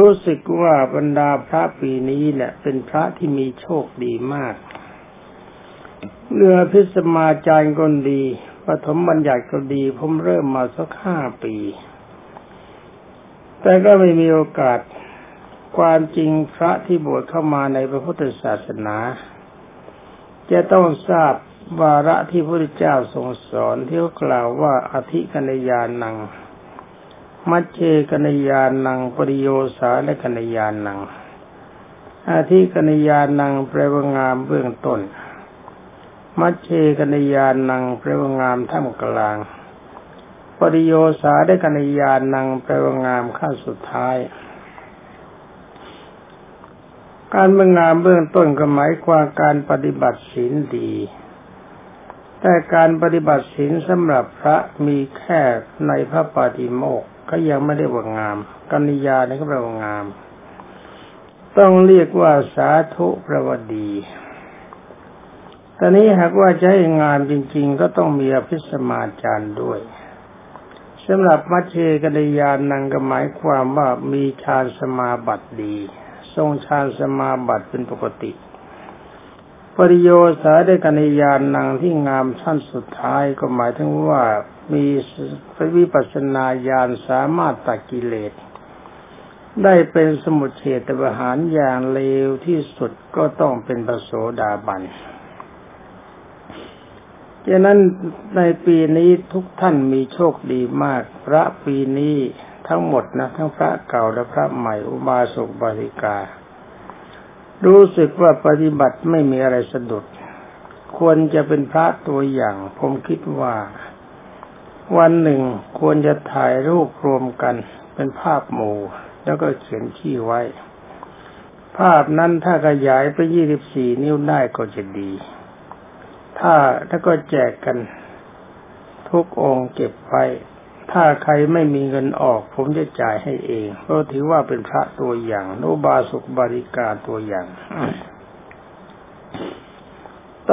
รู้สึกว่าบรรดาพระปีนี้เนี่ยเป็นพระที่มีโชคดีมากเรือพิสมาจารย์ก็ดีปฐมบัญญัติก็ดีผมเริ่มมาสัก5 ปีแต่ก็ไม่มีโอกาสความจริงพระที่บวชเข้ามาในพระพุทธศาสนาจะต้องทราบวาระที่พระพุทธเจ้าทรงสอนที่กล่าวว่าอธิกัณยานังมัจเจกัณยานังปริโยสาและกัณยานังอธิกัณยานังแปลว่างามเบื้องต้นมัจเจกัณยานังแปลว่างามท่ามกลางปริโยสาและกัณยานังแปลว่างามขั้นสุดท้ายการเบื้องงามเบื้องต้นก็หมายความการปฏิบัติศีลดีแต่การปฏิบัติศีลสำหรับพระมีแค่ในพระปาฏิโมกข์ก็ยังไม่ได้ว่างามกัณยานังก็แปลว่างามต้องเรียกว่าสาธุแปลว่าดีตอนนี้หากว่าจะให้งามจริงๆก็ต้องมีอภิสมาจารย์ด้วยสำหรับมัชเชกัณยานังก็หมายความว่ามีฌานสมาบัติดีทรงฌานสมาบัติเป็นปกติปริโยสาได้กัณยานังที่งามชั้นสุดท้ายก็หมายถึงว่ามีวิปัสสนาญาณสามารถตัดกิเลสได้เป็นสมุทเฉทประหารอย่างเลวที่สุดก็ต้องเป็นพระโสดาบันฉะนั้นในปีนี้ทุกท่านมีโชคดีมากพระปีนี้ทั้งหมดนะทั้งพระเก่าและพระใหม่อุบาสกบาสิการู้สึกว่าปฏิบัติไม่มีอะไรสะดุดควรจะเป็นพระตัวอย่างผมคิดว่าวันหนึ่งควรจะถ่ายรูปรวมกันเป็นภาพหมู่แล้วก็เขียนชื่อไว้ภาพนั้นถ้าขยายไป24 นิ้วได้ก็จะดีถ้าแล้วก็แจกกันทุกองค์เก็บไว้ถ้าใครไม่มีเงินออกผมจะจ่ายให้เองเพราะถือว่าเป็นพระตัวอย่างอุบาสกบาสิกาตัวอย่าง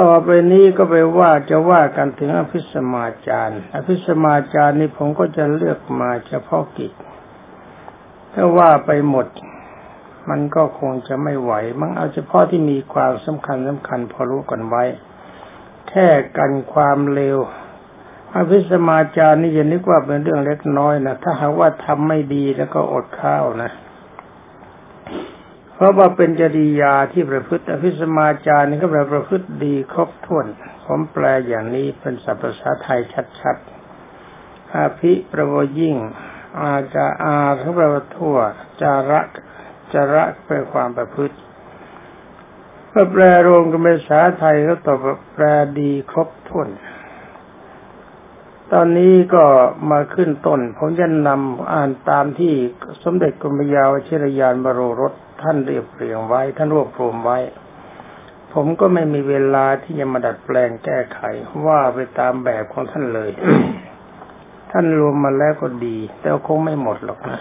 ต่อไปนี้ก็ไปว่าจะว่ากันถึงอภิสมาจารย์อภิสมาจารย์นี่ผมก็จะเลือกมาเฉพาะกิจถ้าว่าไปหมดมันก็คงจะไม่ไหวมั้งเอาเฉพาะที่มีความสำคัญพอรู้กันไว้แค่กันความเลวอภิสมาจารย์นี่จะนึกว่าเป็นเรื่องเล็กน้อยนะถ้าหากว่าทำไม่ดีแล้วก็อดข้าวนะเพราะว่าเป็นจริยาที่ประพฤติอภิสมาจารย์นี่ก็แปลประพฤติดีครบถ้วนผมแปลอย่างนี้เป็นศัพท์ภาษาไทยชัดๆอภิแปลว่ายิ่งอาจาอาแปลว่าทั่วจาระแปลความประพฤติก็แปลรวมกันเป็นภาษาไทยก็ตอบแปลดีครบถ้วนตอนนี้ก็มาขึ้นต้นผมจะนำอ่านตามที่สมเด็จกรมพระยาวชิรยานบโรรสท่านเรียบเรียงไว้ท่านรวบรวมไว้ผมก็ไม่มีเวลาที่จะมาดัดแปลงแก้ไขว่าไปตามแบบของท่านเลย ท่านรวมมาแล้วก็ดีแต่คงไม่หมดหรอกนะ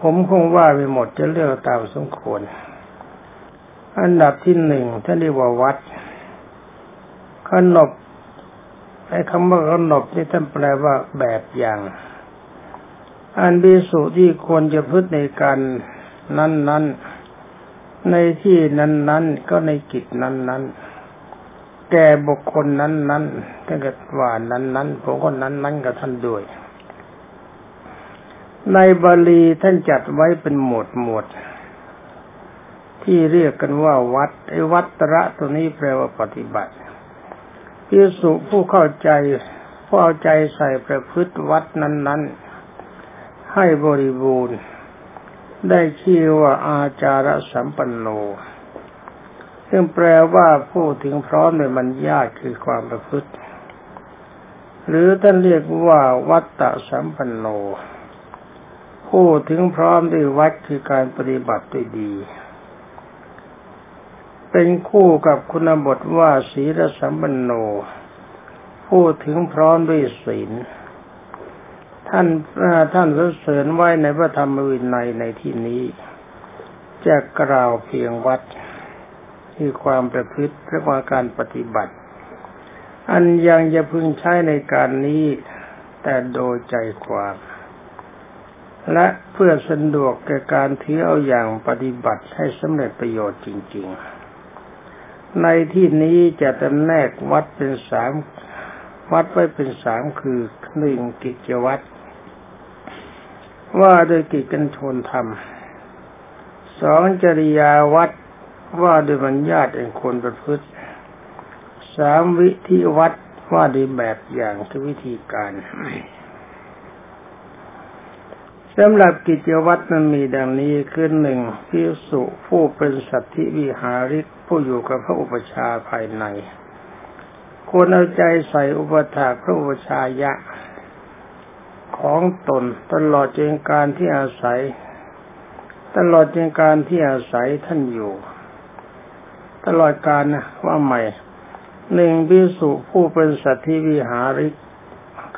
ผมคงว่าไปหมดจะเลือกตามสมควรอันดับที่หนึ่งท่านเรียกว่าวัดขนบไอ้คำว่าขนบนี่ท่านแปลว่าแบบอย่างอันวิสุที่ควรจะพึ่งในการนั้นๆในที่นั้นๆก็ในกิจนั้นๆแก่บุคคลนั้นๆถ้าเกิดว่านั้นๆผมก็นั้นๆกับท่านด้วยในบาลีท่านจัดไว้เป็นหมวดที่เรียกกันว่าวัดไอ้วัตระตัวนี้แปลว่าปฏิบัติภิกษุผู้เข้าใจใส่ประพฤติวัดนั้นๆให้บริบูรณ์ได้ชื่อว่าอาจารสัมปันโนซึ่งแปลว่าผู้ถึงพร้อมในมัญญาคือความประพฤติหรือท่านเรียกว่าวัตตสัมปันโนผู้ถึงพร้อมด้วยวัดคือการปฏิบัติด้วยดีเป็นคู่กับคุณบทว่าศีลสัมปันโนผู้ถึงพร้อมด้วยศีลท่านสรรเสริญไว้ในพระธรรมวินัยในที่นี้จะกล่าวเพียงวัดคือความประพฤติและการปฏิบัติอันยังจะพึงใช้ในการนี้แต่โดยใจความ และเพื่อสะดวกแก่การถือเอาอย่างปฏิบัติให้สำเร็จประโยชน์จริงๆในที่นี้จะจำแนกวัดเป็นสามวัดไว้เป็นสามคือหนึ่งกิจวัตรว่าโดยกิจกันชนธรรมสองจริยาวัดว่าโดยบัญญัติแห่งคนประพฤติสามวิธีวัดว่าโดยแบบอย่างคือวิธีการสำหรับกิจวัตรนั้นมีดังนี้คือหนึ่งภิกษุผู้เป็นสัตถิวิหาริกผู้อยู่กับพระอุปัชฌาย์ภายในควรเอาใจใส่อุปถากพระอุปัชฌายะของตนตลอดจนการที่อาศัยท่านอยู่ตลอดการนะว่าใหม่หนึ่งภิกษุผู้เป็นสัตถิวิหาริก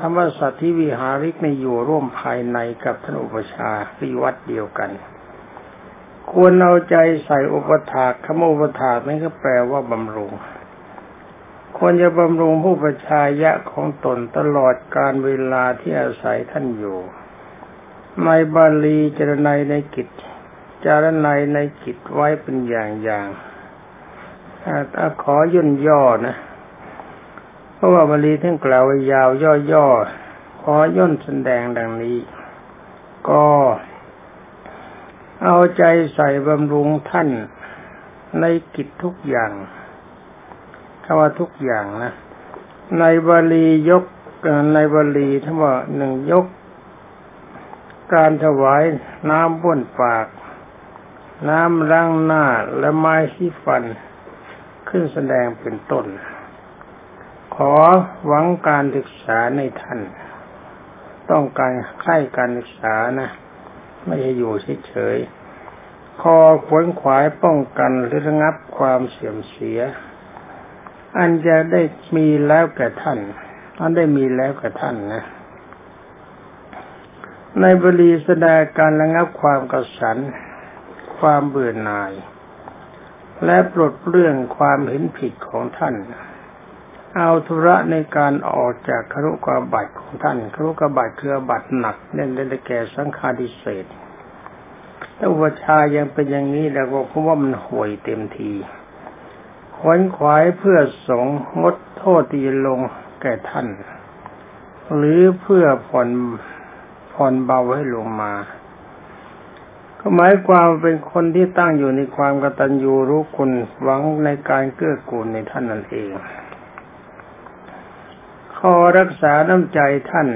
คำว่าสัตถิวิหาริกในอยู่ร่วมภายในกับท่านอุปัชฌาย์ที่วัดเดียวกันควรเอาใจใส่อุปถากคำว่าอุปถากนั้นก็แปลว่าบำรุงควรจะบำรุงผู้อุปัชฌายะของตนตลอดการเวลาที่อาศัยท่านอยู่ในบาลีจารณัยในกิจไว้เป็นอย่างขอย่นย่อนะเพราะว่าบาลีท่านกล่าวไว้ยาวย่อๆขอย่นแสดงดังนี้ก็เอาใจใส่บำรุงท่านในกิจทุกอย่างคำว่าทุกอย่างนะในบาลียกในบาลีท่านว่าหนึ่งยกการถวายน้ำบ้วนปากน้ำล้างหน้าและไม้ขี้ฟันขึ้นแสดงเป็นต้นขอหวังการศึกษาในท่านต้องการใคร่การศึกษานะไม่ให้อยู่เฉยๆขอขวนขวายป้องกันหรือระงับความเสื่อมเสียอันจะได้มีแล้วแก่ท่านนะในบาลีแสดงการระงับความกสันความเบื่อหน่ายและปลดเปลื้องความเห็นผิดของท่านเอาธุระในการออกจากคฤกบัตรของท่านคฤกบัตรคือบัตรหนักเล่นได้แก่สังฆาทิเศษถ้าอุปัชฌาย์ยังเป็นอย่างนี้แล้วก็เพราะว่ามันห่วยเต็มทีขวนขวายเพื่อสงฆ์งดโทษที่ลงแก่ท่านหรือเพื่อผ่อนเบาให้ลงมาก็หมายความเป็นคนที่ตั้งอยู่ในความกตัญญูรู้คุณหวังในการเกื้อกูลในท่านนั่นเองขอรักษาน้ำใจท่าน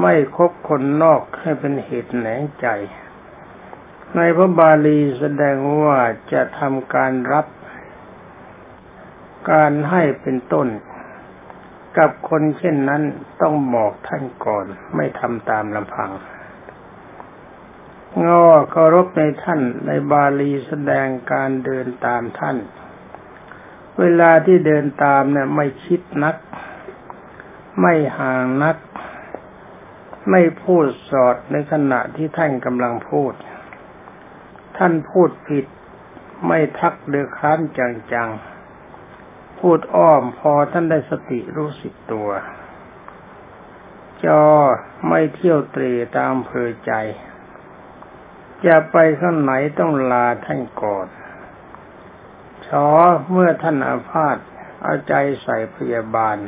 ไม่คบคนนอกให้เป็นเหตุแหนงใจในพระบาลีแสดงว่าจะทำการรับการให้เป็นต้นกับคนเช่นนั้นต้องบอกท่านก่อนไม่ทำตามลำพังง้อเคารพในท่านในบาลีแสดงการเดินตามท่านเวลาที่เดินตามเนี่ยไม่ชิดนักไม่ห่างนักไม่พูดสอดในขณะที่ท่านกำลังพูดท่านพูดผิดไม่ทักเดือดร้อนจังๆพูดอ้อมพอท่านได้สติรู้สึกตัวจอไม่เที่ยวเตร่ตามเพลิดใจจะไปข้างไหนต้องลาท่านก่อนชอเมื่อท่านอาพาธเอาใจใส่พยาบาล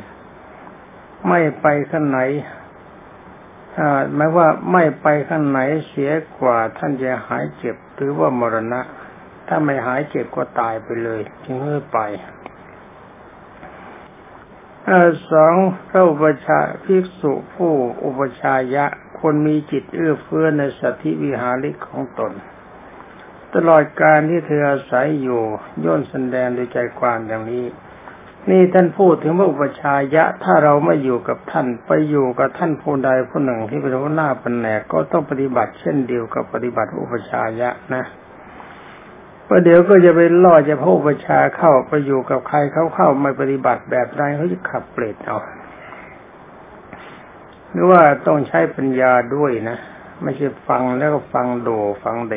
ไม่ไปข้างไหนหมายว่าไม่ไปข้างไหนเสียกว่าท่านจะหายเจ็บหรือว่ามรณะถ้าไม่หายเจ็บก็ตายไปเลยจึงเลิกไปสองพระอุปัชฌาย์ภิกษุผู้อุปัชฌายะคนมีจิตเอื้อเฟื้อในสัตถิวิหาริกของตนตลอดการที่เธออาศัยอยู่ย่นแสดงโดยใจความอย่างนี้นี่ท่านพูดถึงพระอุปัชฌายะถ้าเราไม่อยู่กับท่านไปอยู่กับท่านผู้ใดผู้หนึ่งที่เป็นหัวหน้าแผนกก็ต้องปฏิบัติเช่นเดียวกับปฏิบัติอุปัชฌายะนะประเดี๋ยวก็จะไปล่อจะพระอุปัชฌาย์เข้าไปอยู่กับใครเข้าไม่ปฏิบัติแบบนั้นเขาจะขับเปรตเอาหรือว่าต้องใช้ปัญญาด้วยนะไม่ใช่ฟังแล้วก็ฟังโดฟังเด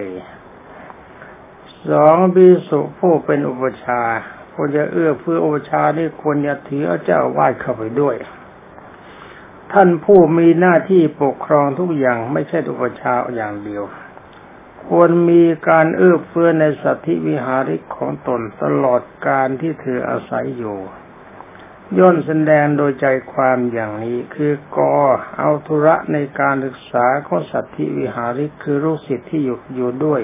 สองภิกษุผู้เป็นอุปัชฌาย์ควรจะเอื้อเฟื้ออุปัชฌาย์นี่ควรจะถือเอาเจ้าอาวาสเข้าไปด้วย ท่านผู้มีหน้าที่ปกครองทุกอย่างไม่ใช่อุปัชฌาย์อย่างเดียวควรมีการเอื้อเฟื้อในสัทธิวิหาริกของตนตลอดการที่เธออาศัยอยู่ย่นแสดงโดยใจความอย่างนี้คือกอเอาธุระในการศึกษาของสัทธิวิหาริกคือลูกศิษย์ที่อยู่ด้วย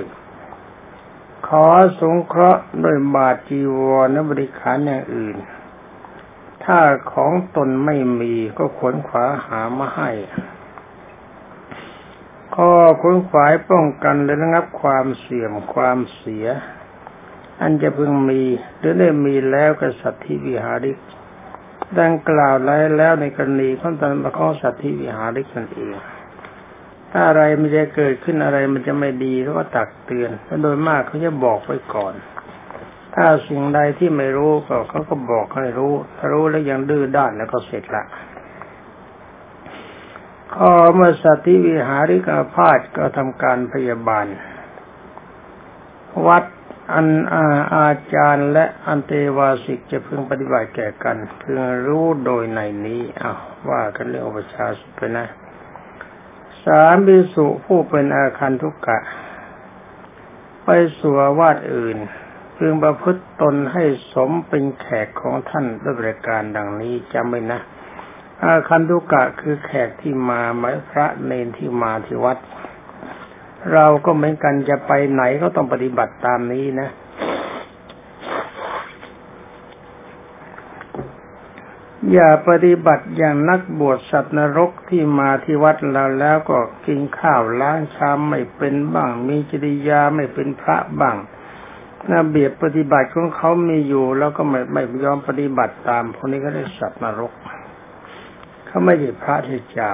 ขอสงเคราะห์ด้วยบาตรจีวรและบริขารอย่างอื่นถ้าของตนไม่มีก็ขวนขวาหามาให้ข้อขวนขวายป้องกันและระงับความเสื่อมความเสียอันจะพึงมีหรือได้มีแล้วกับสัทธิวิหาริกดังกล่าวแล้วในกรณีของตนประกอบสัทธิวิหาริกนั่นเองถ้าอะไรมันจะเกิดขึ้นอะไรมันจะไม่ดีแล้วก็ตักเตือนโดยมากเขาจะบอกไว้ก่อนถ้าสิ่งใดที่ไม่รู้ก็เขาก็บอกให้รู้ถ้ารู้แล้วยังดื้อด้านแล้วก็เสร็จละข้อเมื่อสัตธิวิหาริกอาพาธก็ทำการพยาบาลวัดอันอาจารย์และอันเทวาสิกจะพึงปฏิบัติแก่กันพึงรู้โดยในนี้ว่ากันเรื่องอุปัชฌาย์ไปนะสามภิกษุผู้เป็นอาคันทุกกะไปสู่อาวาสอื่นพึงประพฤติตนให้สมเป็นแขกของท่านด้วยประการดังนี้จำไว้นะอาคันตุกะคือแขกที่มาหมายพระเนนที่มาที่วัดเราก็เหมือนกันจะไปไหนก็ต้องปฏิบัติตามนี้นะอย่าปฏิบัติอย่างนักบวชสัตว์นรกที่มาที่วัดเราแล้วก็กินข้าวล้างชามไม่เป็นบ้างมีจริยาไม่เป็นพระบ้างระเบียบปฏิบัติของเขามีอยู่แล้วก็ไม่ยอมปฏิบัติตามพวกนี้ก็ได้สัตว์นรกเขาไม่ใช่พระที่เจ้า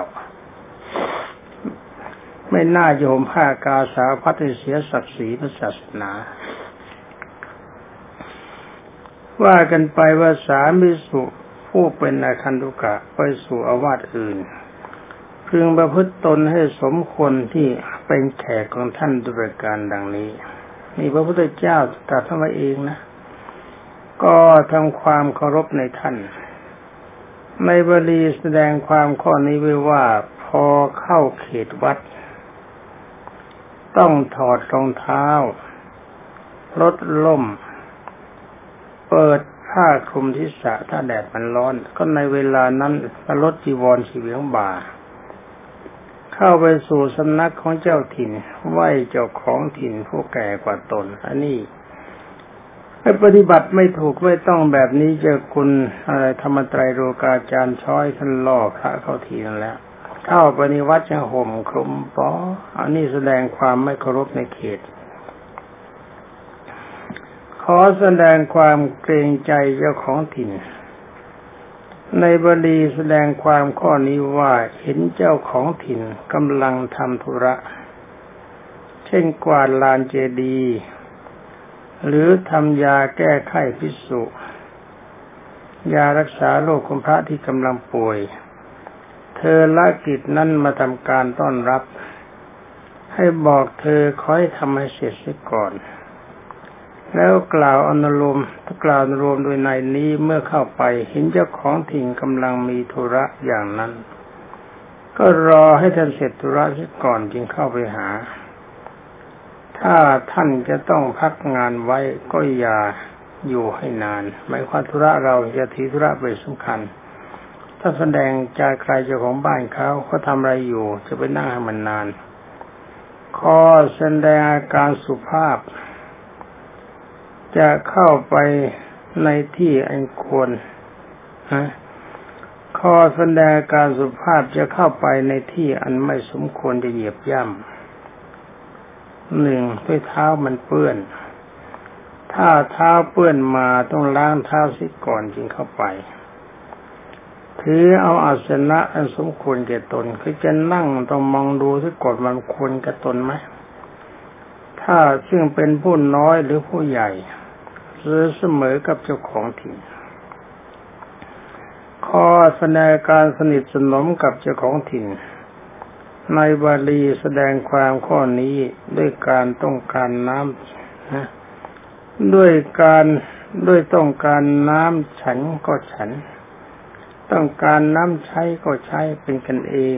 ไม่น่าโยมผ้ากาสาวพัดเสียศักดิ์ศรีพระศาสนาว่ากันไปว่าสามิสุผู้เป็นอาคันตุกะไปสู่อาวาสอื่นพึงประพฤติตนให้สมควรที่เป็นแขกของท่านด้วยประการดังนี้นี่พระพุทธเจ้าตรัสมาเองนะก็ทำความเคารพในท่านในบาลีแสดงความข้อนี้ไว้ว่าพอเข้าเขตวัดต้องถอดรองเท้ารดล่มเปิดผ้าคลุมทิศะถ้าแดดมันร้อนก็ในเวลานั้นลดจีวรสีเหลืองบ่าเข้าไปสู่สำนักของเจ้าถิ่นไหว้เจ้าของถิ่นผู้แก่กว่าตนอันนี้ปฏิบัติไม่ถูกไม่ต้องแบบนี้เจ้าคุณธรรมไตรโลกาจารย์ช้อยท่านล่อพระเข้าทีนั่นแหละเข้าไปในวัดจะห่มคลุมป้ออันนี้แสดงความไม่เคารพในเขตขอแสดงความเกรงใจเจ้าของถิ่นในบาลีแสดงความข้อนี้ว่าเห็นเจ้าของถิ่นกำลังทำธุระเช่นกวาดลานเจดีย์หรือทำยาแก้ไข้ภิกษุยารักษาโรคของพระที่กำลังป่วยเธอละกิจนั้นมาทำการต้อนรับให้บอกเธอขอให้ทำให้เสร็จเสียก่อนแล้วกล่าวอนุโลมโดยในนี้เมื่อเข้าไปเห็นเจ้าของถิ่นกำลังมีธุระอย่างนั้นก็รอให้ท่านเสร็จธุระเสียก่อนจึงเข้าไปหาถ้าท่านจะต้องพักงานไว้ก็อย่าอยู่ให้นานหมายความธุระเราอย่าถือธุระเป็นสำคัญถ้าแสดงใจใครเจ้าของบ้านเขาเขาทำอะไรอยู่จะไปนั่งให้มันนานข้อแสดงอาการสุภาพจะเข้าไปในที่อันควรข้อแสดงอาการสุภาพจะเข้าไปในที่อันไม่สมควรจะเหยียบย่ำหนึ่งด้วยเท้ามันเปื้อนถ้าเท้าเปื้อนมาต้องล้างเท้าเสียก่อนจึงเข้าไปถือเอาอาสนะอันสมควรแก่ตนคือจะนั่งต้องมองดูที่กฎมันควรแก่ตนไหมถ้าซึ่งเป็นผู้น้อยหรือผู้ใหญ่หรือเสมอกับเจ้าของถิ่นข้อแสดงการสนิทสนมกับเจ้าของถิ่นในบาลีแสดงความข้อนี้ด้วยการต้องการน้ำนะด้วยต้องการน้ำฉันก็ฉัน ต้องการน้ำใช้ก็ใช้เป็นกันเอง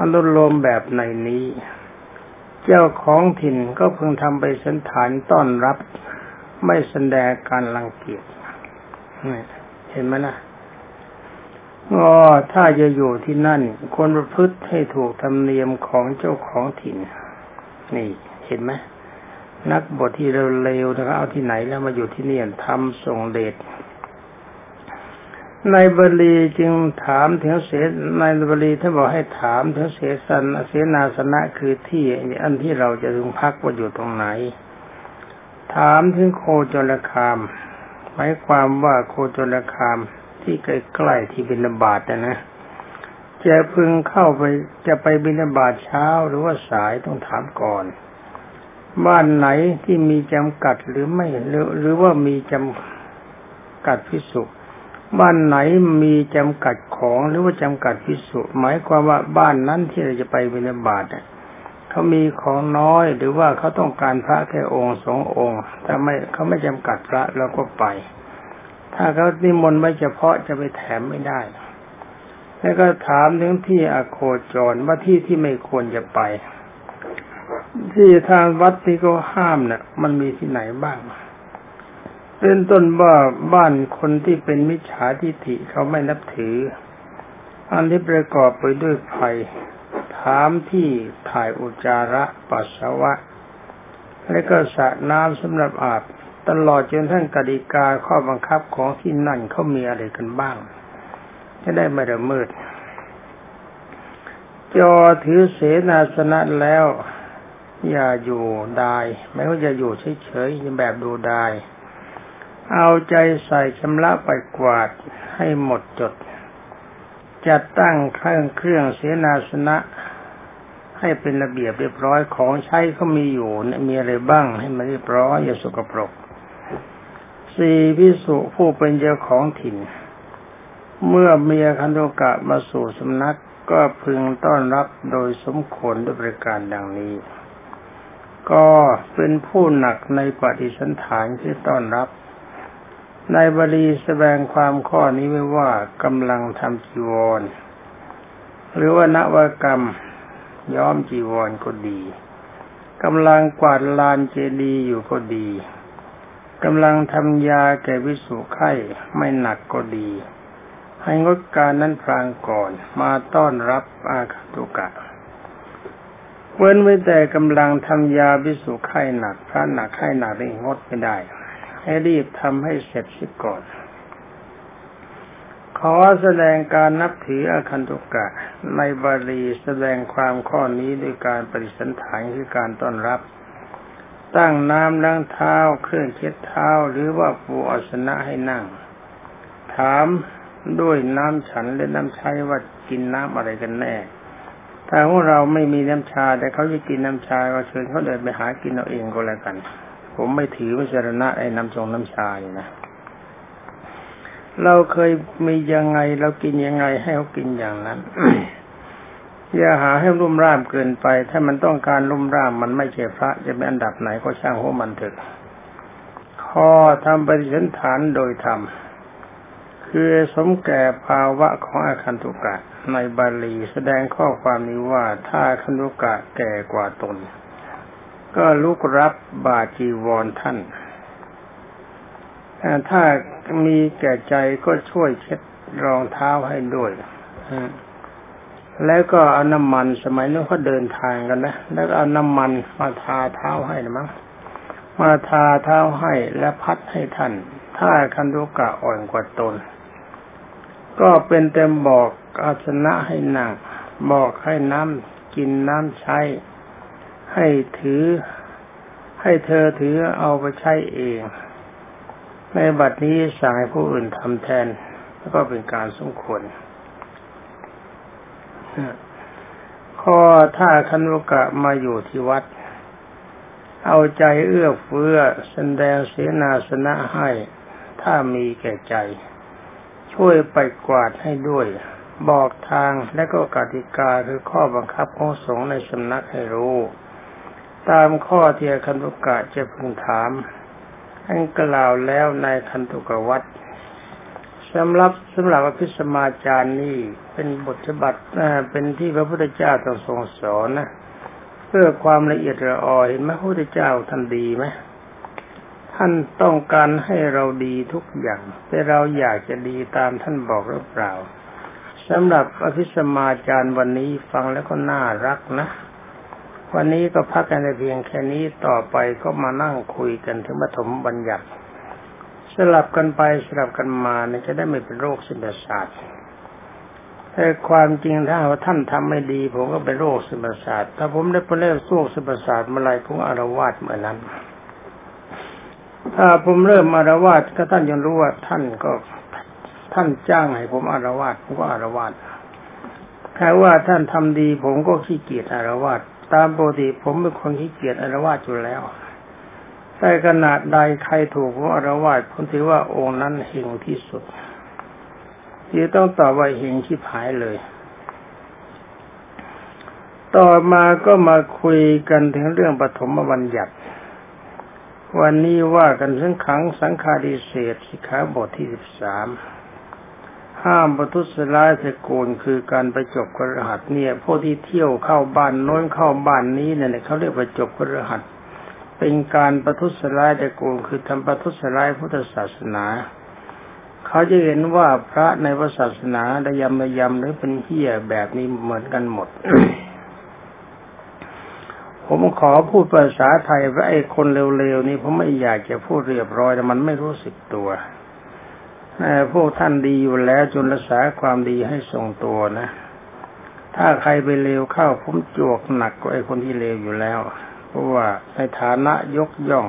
อนุโลมแบบในนี้เจ้าของถิ่นก็พึงทำไปสันฐานต้อนรับไม่แสดงการรังเกียจเห็นไหมนะก็ถ้าจะอยู่ที่นั่นควรประพฤติให้ถูกธรรมเนียมของเจ้าของถิ่นนี่เห็นไหมนักบวชที่เร็วๆนะครับเอาที่ไหนแล้วมาอยู่ที่นี่ทำทรงเดชนายบดีจึงถามถึงเสนายบดีท่านบอกให้ถามถึงเสนาสนะคือที่อันที่เราจะถึงพักว่าอยู่ตรงไหนถามถึงโคจรคามหมายความว่าโคจรคามที่ใกล้ๆที่บิณฑบาตนะจะพึงเข้าไปจะไปบิณฑบาตเช้าหรือว่าสายต้องถามก่อนบ้านไหนที่มีจำกัดหรือไม่หรือว่ามีจำกัดภิกษุบ้านไหนมีจำกัดของหรือว่าจำกัดภิกษุหมายความว่าบ้านนั้นที่เราจะไปบิณฑบาตเขามีของน้อยหรือว่าเขาต้องการพระแค่องค์สององค์ถ้าไม่เขาไม่จำกัดพระเราก็ไปถ้าเขานิมนต์ไม่เฉพาะจะไปแถมไม่ได้แล้วก็ถามถึงที่อโคจรว่าที่ที่ไม่ควรจะไปที่ทางวัดที่เขาห้ามเนี่ยมันมีที่ไหนบ้างเริ่มต้นว่าบ้านคนที่เป็นมิจฉาทิฏฐิเขาไม่นับถืออันที่ประกอบไปด้วยภัยถามที่ถ่ายอุจจาระปัสสาวะและก็สระน้ำสำหรับอาบตลอดจนทั้งกฎิกาข้อบังคับของที่นั่นเขามีอะไรกันบ้างจะได้ไม่ละเมิดจอถือเสนาสนะแล้วอย่าอยู่ดายไม่ว่าจะอยู่เฉยๆแบบดูดายเอาใจใส่ชำระปัดกวาดให้หมดจดจัดตั้งเครื่องเสนาสนะให้เป็นระเบียบเรียบร้อยของใช้เขามีอยู่มีอะไรบ้างให้มันเรียบร้อยอย่าสกปรก4ภิกษุผู้เป็นเจ้าของถิ่นเมื่อเมียคันธุกะมาสู่สำนักก็พึงต้อนรับโดยสมควรด้วยประการดังนี้ก็เป็นผู้หนักในปฏิสันฐานที่ต้อนรับนายบดีแสดงความข้อนี้ไว้ว่ากำลังทำจีวรหรือว่านวกรรมย้อมจีวรก็ดีกำลังกวาดลานเจดีย์อยู่ก็ดีกำลังทำยาแก่ภิกษุไข้ไม่หนักก็ดีให้งดการนั้นพลางก่อนมาต้อนรับอาคันตุกะเว้นไว้แต่กำลังทำยาภิกษุไข้หนักพระหนักไข้หนักนี่งดไม่ได้ให้รีบทำให้เสร็จสิก่อนขอแสดงการนับถืออาคันตุกะในบาลีแสดงความข้อนี้ด้วยการปฏิสันฐานคือการต้อนรับตั้งน้ำล้างเท้าเครื่องเช็ดเท้าหรือว่าปูอาสนะให้นั่งถามด้วยน้ำฉันและน้ำใช้ว่ากินน้ำอะไรกันแน่ถ้าพวกเราไม่มีน้ำชาแต่เขาจะกินน้ำชาก็เชิญเขาเดินไปหากินเอาเองก็แล้วกันผมไม่ถือว่าสรณะไอ้น้ำชานี่นะเราเคยมียังไงเรากินยังไงให้เขากินอย่างนั้น อย่าหาให้รุ่มร่ามเกินไปถ้ามันต้องการรุ่มร่ามมันไม่ใช่พระจะเป็นอันดับไหนก็ช่างหัวมันเถอะข้อทำปฏิสันฐานโดยธรรมคือสมแก่ภาวะของอาคันตุกะในบาลีแสดงข้อความนี้ว่าถ้าอาคันตุกะแก่กว่าตนก็ลุกรับบาจีวรท่านถ้ามีแก่ใจก็ช่วยเช็ดรองเท้าให้ด้วยแล้วก็เอาน้ำมันสมัยนู้นเขาเดินทางกันนะแล้วเอาน้ำมันมาทาเท้าให้นะมั้งมาทาเท้าให้และพัดให้ท่านถ้าคันธุกะอ่อนกว่าตนก็เป็นเต็มบอกอาสนะให้นั่งบอกให้น้ำกินน้ำใช้ให้เธอถือเอาไปใช้เองในบัดนี้สั่งให้ผู้อื่นทำแทนแล้วก็เป็นการสมควรข้อถ้าคันธุกะมาอยู่ที่วัดเอาใจเอื้อเฟื้อแสดงเสนาสนะให้ถ้ามีแก่ใจช่วยปัดกวาดให้ด้วยบอกทางและก็กติกาคือข้อบังคับของสงฆ์ในสำนักให้รู้ตามข้อที่คันธุกะจะพึงถามอันกล่าวแล้วในคันธุกวัตร สำหรับอภิสมาจารนี่เป็นบทฉบับเป็นที่พระพุทธเจ้าทรงสอนนะเพื่อความละเอียดละออเห็นไหมพระพุทธเจ้าท่านดีไหมท่านต้องการให้เราดีทุกอย่างแต่เราอยากจะดีตามท่านบอกหรือเปล่าสำหรับอภิสมาจารวันนี้ฟังแล้วก็น่ารักนะวันนี้ก็พักกันแต่เพียงแค่นี้ต่อไปก็มานั่งคุยกันถึงปฐมบัญญัติสลับกันไปสลับกันมาเนี่ยจะได้ไม่เป็นโรคซึมเศร้าแต่ความจริงถ้าว่าท่านทำไม่ดีผมก็เป็นโรคซึมเศร้าถ้าผมได้เป็นโรคซึมเศร้าเมื่อไรผมอารวาสเมื่อนั้นถ้าผมเริ่มอารวาสก็ท่านยังรู้ว่าท่านจ้างให้ผมอารวาสผมก็อารวาสแค่ว่าท่านทำดีผมก็ขี้เกียจอารวาสตามปกติผมเป็นคนขี้เกียจอารวาสอยู่แล้วแต่ขนาดใดใครถูกว่าอารวาสผมถือว่าองค์นั้นเฮงที่สุดที่ต้องตอบว่าเฮงชิบหายเลยต่อมาก็มาคุยกันถึงเรื่องปฐมบัญญัติวันนี้ว่ากันถึงขังสังฆาทิเศษสิกขาบทที่13ห้ามประทุษร้ายตระกูลคือการประจบกระหัตเนี่ยพวกที่เที่ยวเข้าบ้านโน้นเข้าบ้านนี้เนี่ยเขาเรียกประจบกระหัตเป็นการประทุษร้ายตระกูลคือทำประทุษร้ายพุทธศาสนาเขาจะเห็นว่าพระในพระศาสนาได้ยำหรือเป็นเหี้ยแบบนี้เหมือนกันหมด ผมขอพูดภาษาไทยว่าไอ้คนเร็วๆนี่ผมไม่อยากจะพูดเรียบร้อยแต่มันไม่รู้สึกตัวพวกท่านดีอยู่แล้วจนรักษาความดีให้ทรงตัวนะถ้าใครไปเร็วเข้าผมจวกหนักกว่าไอ้คนที่เร็วอยู่แล้วเพราะว่าในฐานะยกย่อง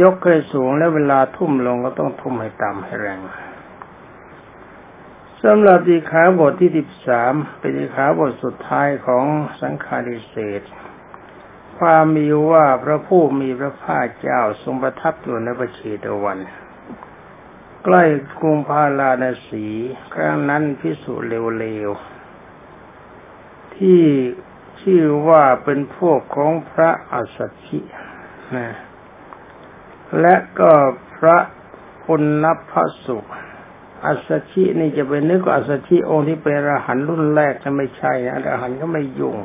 ยกให้สูงแล้วเวลาทุ่มลงก็ต้องทุ่มให้ต่ำให้แรงสำหรับสิกขาบทที่13เป็นสิกขาบทสุดท้ายของสังฆาทิเศษความมีว่าพระผู้มีพระภาคเจ้าทรงประทับอยู่ในพระเชตวันใกล้กรุงพาราณสีครั้งนั้นภิกษุเลวๆที่ชื่อว่าเป็นพวกของพระอัสสชินะและก็พระปุณณพสุอัสสชินี่จะเป็นนึกว่าอัสสชิองค์ที่เป็นอรหันต์รุ่นแรกจะไม่ใช่อรหันต์ก็ไม่ยุ่ง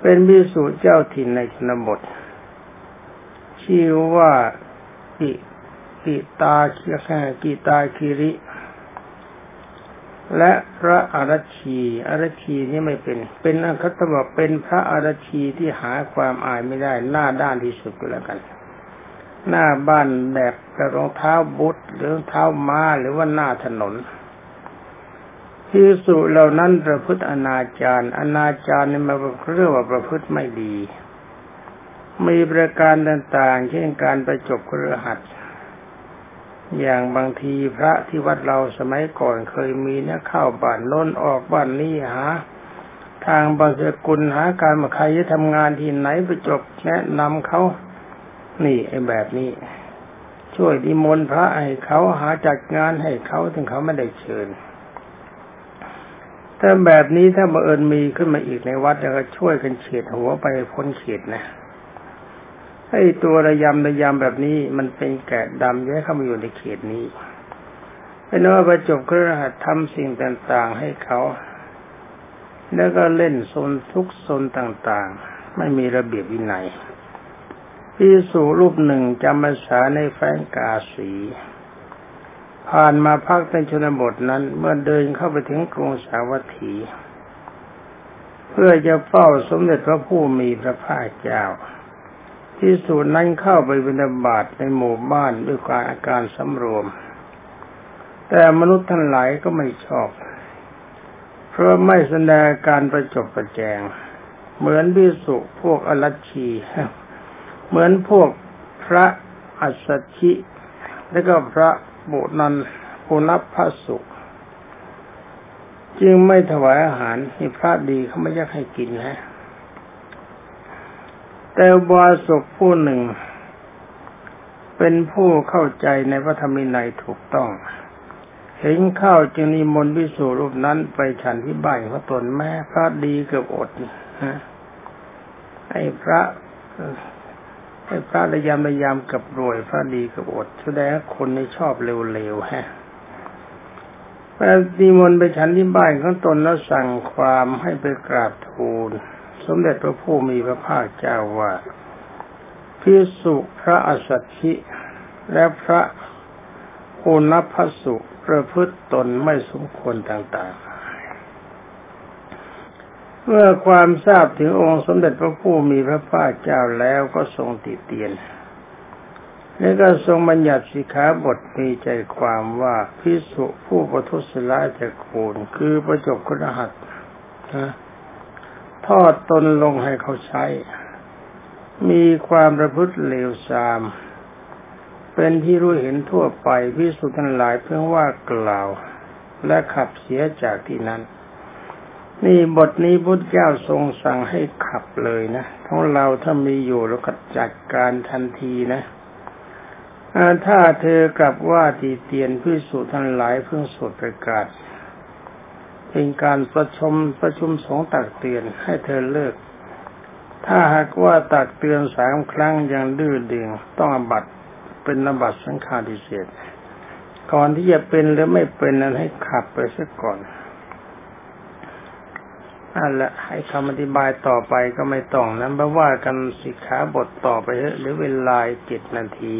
เป็นภิกษุเจ้าถิ่นในชนบทชื่อว่ากิตาคิริและพระอรชีนี่ไม่เป็นอัคตบะเป็นพระอรชีที่หาความอายไม่ได้หน้าด้านที่สุดก็แล้วกันหน้าบ้านแบบรองเท้าบูทหรือเท้าม้าหรือว่าหน้าถนนภิกษุเหล่านั้นประพฤติอนาจารนี่มาเรียกว่าประพฤติไม่ดีมีประการต่างๆเช่นการประจบกระหัตอย่างบางทีพระที่วัดเราสมัยก่อนเคยมีนะเข้าบ้านโน้นออกบ้านนี้หาทางบางสกุลหาการมาใครจะทำงานที่ไหนประจบแนะนำเขานี่ไอ้แบบนี้ช่วยนิมนต์พระให้เขาหาจัดงานให้เขาถึงเขาไม่ได้เชิญถ้าแบบนี้ถ้าบังเอิญมีขึ้นมาอีกในวัดแล้วก็ช่วยกันเฉดหัวไปพ้นเขตนะไอ้ตัวระยำแบบนี้มันเป็นแกะดำแย่เข้ามาอยู่ในเขตนี้เป็นว่าประจบกระหัตทำสิ่งต่างๆให้เขาแล้วก็เล่นโซนทุกโซนต่างๆไม่มีระเบียบวินัยภิกษุรูปหนึ่งจำพรรษาในแคว้นกาสีผ่านมาพักในชนบทนั้นเมื่อเดินเข้าไปถึงกรุงสาวัตถีเพื่อจะเฝ้าสมเด็จพระผู้มีพระภาคเจ้าภิกษุนั้นเข้าไปบิณฑบาตในหมู่บ้านด้วยอาการสำรวมแต่มนุษย์ทั้งหลายก็ไม่ชอบเพราะไม่แสดงการประจบประแจงเหมือนภิกษุพวกอรัชชีเหมือนพวกพระอัสสชิและก็พระปุณณพสุจึงไม่ถวายอาหารให้พระดีเขาไม่อยากให้กินนะแต่วาสกผู้หนึ่งเป็นผู้เข้าใจในพระธรรมวินัยถูกต้องเห็นเข้าจึงนิมนต์ภิกษุรูปนั้นไปฉันที่บ้านของตนแม้พระดีเกือบอดนะไอ้พระระยำกับรวยพระดีกับอดแสดงคนในชอบเร็วๆฮะ พระนิมนต์ไปฉันที่บ้านของตนแล้วสั่งความให้ไปกราบทูลสมเด็จพระผู้มีพระภาคเจ้าว่าภิกษุพระอัสสัทธิและพระโอนพพสุประพฤติตนไม่สมควรต่างๆเมื่อความทราบถึงองค์สมเด็จพระผู้มีพระภาคเจ้าแล้วก็ทรงติเตียนและก็ทรงบัญญัติสิกขาบทมีใจความว่าภิกษุผู้ประทุษร้ายตระกูลคือประจบคฤหัสถ์ทอดตนลงให้เขาใช้มีความประพฤติเลวทรามเป็นที่รู้เห็นทั่วไปภิกษุทั้งหลายเพิ่งว่ากล่าวและขับเสียจากที่นั้นนี่บทนี้พุทธเจ้าทรงสั่งให้ขับเลยนะของเราถ้ามีอยู่เราก็จัดการทันทีนะถ้าเธอกลับว่าตีเตียนภิกษุทั้งหลายเพิ่งสวดประกาศเป็นการประชุมสงฆ์ตักเตือนให้เธอเลิกถ้าหากว่าตักเตือน3ครั้งยังดื้อดึงต้องอาบัติเป็นอาบัติสังฆาทิเศษก่อนที่จะเป็นหรือไม่เป็นนั้นให้ขับไปซะก่อนนั่นแหละให้คำอธิบายต่อไปก็ไม่ต้องนะเพราะว่ากันสิกขาบทต่อไปหรือเวลา7นาที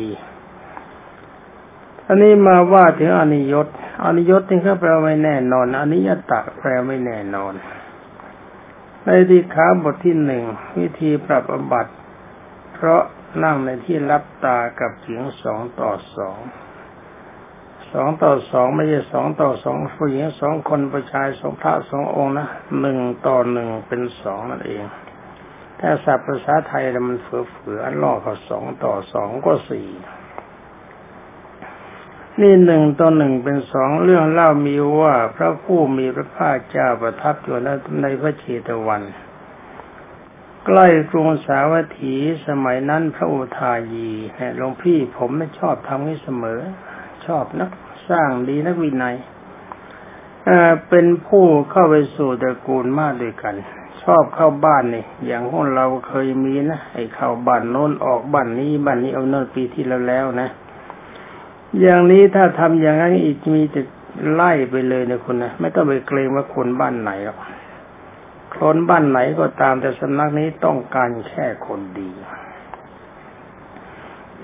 อันนี้มาว่าถึงอนิยตนี่ก็แปลไม่แน่นอนอนิยตะแปลไม่แน่นอนในสิกขาบทที่1วิธีปรับอาบัติเพราะนั่งในที่ลับตากับหญิง2:2ไม่ใช่2:2ผู้หญิง2คนผู้ชาย2พระ2องค์นะ1:1เป็น2นั่นเองถ้าศัพท์ภาษาไทยมันเฟื่อๆอันล่อเขา2:2ก็4นี่1:1เป็น2เรื่องเล่ามีว่าพระผู้มีพระภาคเจ้าประทับอยู่ในพระเชตวันใกล้กรุงสาวัตถีสมัยนั้นพระอุทายีหลวงพี่ผมไม่ชอบทำนี้เสมอชอบนักสร้างดีนักวินัยเป็นผู้เข้าไปสู่ตระกูลมากด้วยกันชอบเข้าบ้านนี่อย่างพวกเราเคยมีนะไอ้เข้าบ้านโน้นออกบ้านนี้เอาเนิ่นปีที่แล้วนะอย่างนี้ถ้าทำอย่างนั้นอีกมีจะไล่ไปเลยนะคุณนะไม่ต้องไปเกรงว่าคนบ้านไหนหรอกคนบ้านไหนก็ตามแต่สำนักนี้ต้องการแค่คนดี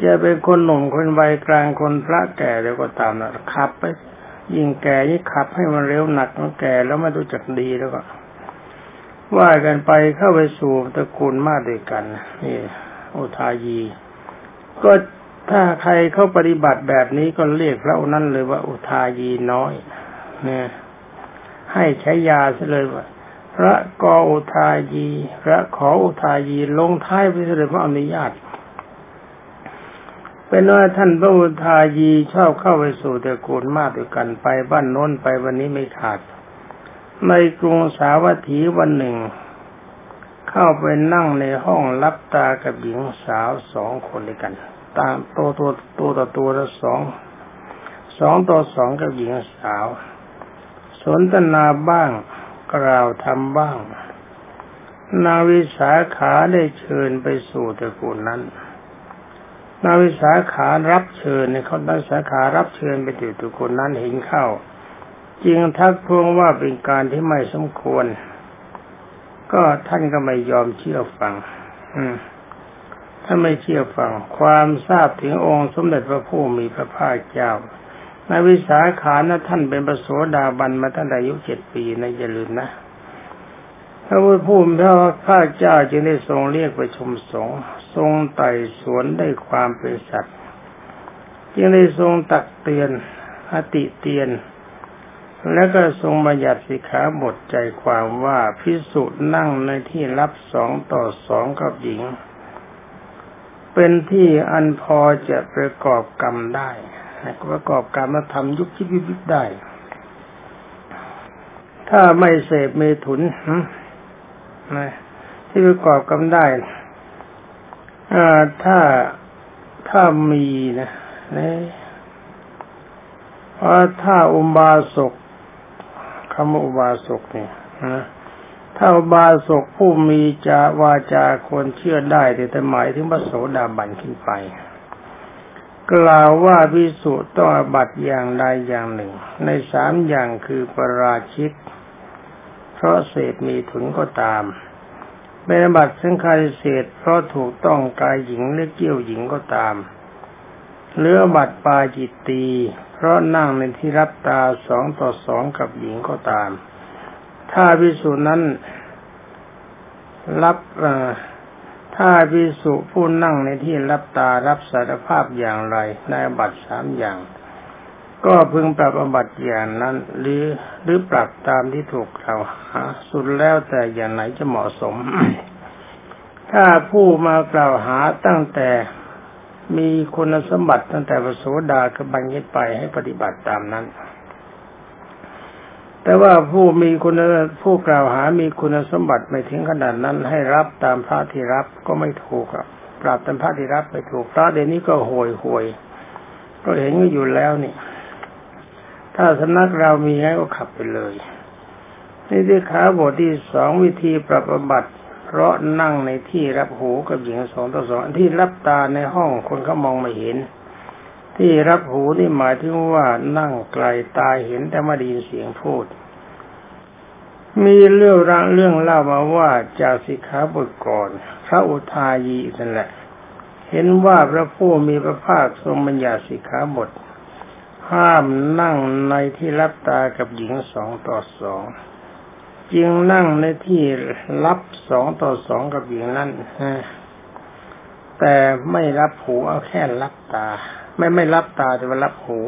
จะเป็นคนหนุ่มคนวัยกลางคนพระแก่แล้วก็ตามนะขับไปยิ่งแก่ยิ่งขับให้มันเร็วหนักมันแก่แล้วไม่รู้จักดีแล้วก็ว่ากันไปเข้าไปสู่ตระกูลมาด้วยกันนี่อุทายีก็ถ้าใครเข้าปฏิบัติแบบนี้ก็เรียกพระองค์นั้นเลยว่าอุทายีน้อยเนี่ยให้ใช้ยาซะเลยว่าพระกออุทายีพระขออุทายีลงท้ายไปเลยว่าอนุญาตเป็นว่าท่านพระอุทายีชอบเข้าไปสู่ตระกูลมากด้วยกันไปบ้านโน้นไปวันนี้ไม่ขาดในกรุงสาวัตถีวันหนึ่งเข้าไปนั่งในห้องลับตากับหญิงสาว2คนด้วยกันตามตัวละ2:2กับหญิงสาวสนทนาบ้างกล่าวธรรมบ้างนางวิสาขาได้เชิญไปสู่ตระกูลนั้นนางวิสาขารับเชิญในเขาได้สาขารับเชิญไปสู่ตระกูลนั้นเห็นเข้าจึงทักท้วงว่าเป็นการที่ไม่สมควรก็ท่านก็ไม่ยอมเชื่อฟังถ้าไม่เชื่อฟังความทราบถึงองค์สมเด็จพระผู้มีพระภาคเจ้านายวิสาขานะท่านเป็นพระโสดาบันมาตั้งแต่อายุ7ปีนะอย่าลืมนะพระผู้มีพระภาคเจ้าจึงได้ทรงเรียกประชุมสงฆ์ทรงไต่สวนได้ความเป็นสัตย์จึงได้ทรงตักเตือนติเตียนและก็ทรงบัญญัติสิกขาบทใจความว่าภิกษุนั่งในที่ลับ2:2กับหญิงเป็นที่อันพอจะประกอบกรรมได้ประกอบกรรมและทำยุคที่วิบได้ถ้าไม่เสพเมถุนที่ประกอบกรรมได้ถ้ามีนะเพราะถ้าอุบาสกคำว่าอุบาสกเนี่ยถ้าอุบาสกผู้มีจาวาจาควรเชื่อได้แต่หมายถึงพระโสดาบันขึ้นไป กล่าวว่าภิกษุต้องอาบัติอย่างใดอย่างหนึ่งในสามอย่างคือปราชิกเพราะเศษมีถุนก็ตามเป็นอาบัติซึ่งใครเศษเพราะถูกต้องกายหญิงหรือเกี่ยวหญิงก็ตามหรืออาบัติปาจิตตีเพราะนั่งในที่รับตา2:2กับหญิงก็ตามถ้าภิกษุนั้นถ้าภิกษุผู้นั่งในที่รับตารับสารภาพอย่างไรในอาบัติ3อย่างก็พึงปรับอาบัติอย่างนั้นหรือปรับตามที่ถูกกล่าวหาสุดแล้วแต่อย่างไหนจะเหมาะสม ถ้าผู้มากล่าวหาตั้งแต่มีคุณสมบัติตั้งแต่พระโสดากับบัญญัติไปให้ปฏิบัติตามนั้นแต่ว่าผู้กล่าวหามีคุณสมบัติไม่ถึงขนาดนั้นให้รับตามพระที่รับก็ไม่ถูกครับปรับตามพระที่รับไม่ถูกพระเดี๋ยวนี้ก็ห่วยก็เห็นก็อยู่แล้วนี่ถ้าสำนักเรามีให้ก็ขับไปเลยนี่ที่ขาบทที่สองวิธีปรับบัติเพราะนั่งในที่รับหูกับหญิง2:2ที่รับตาในห้องคนเขามองไม่เห็นที่รับหูนี่หมายถึงว่านั่งไกลตาเห็นแต่ไม่ได้ยินเสียงพูดมีเรื่องเล่ามาว่าจากสิกขาบทก่อนพระอุทายีนั่นแหละเห็นว่าพระผู้มีพระภาคทรงบัญญัติสิกขาบทห้ามนั่งในที่รับตากับหญิง2:2จึงนั่งในที่รับ2:2กับหญิงนั่นแต่ไม่รับหูเอาแค่รับตาไม่รับตาแต่ว่ารับหู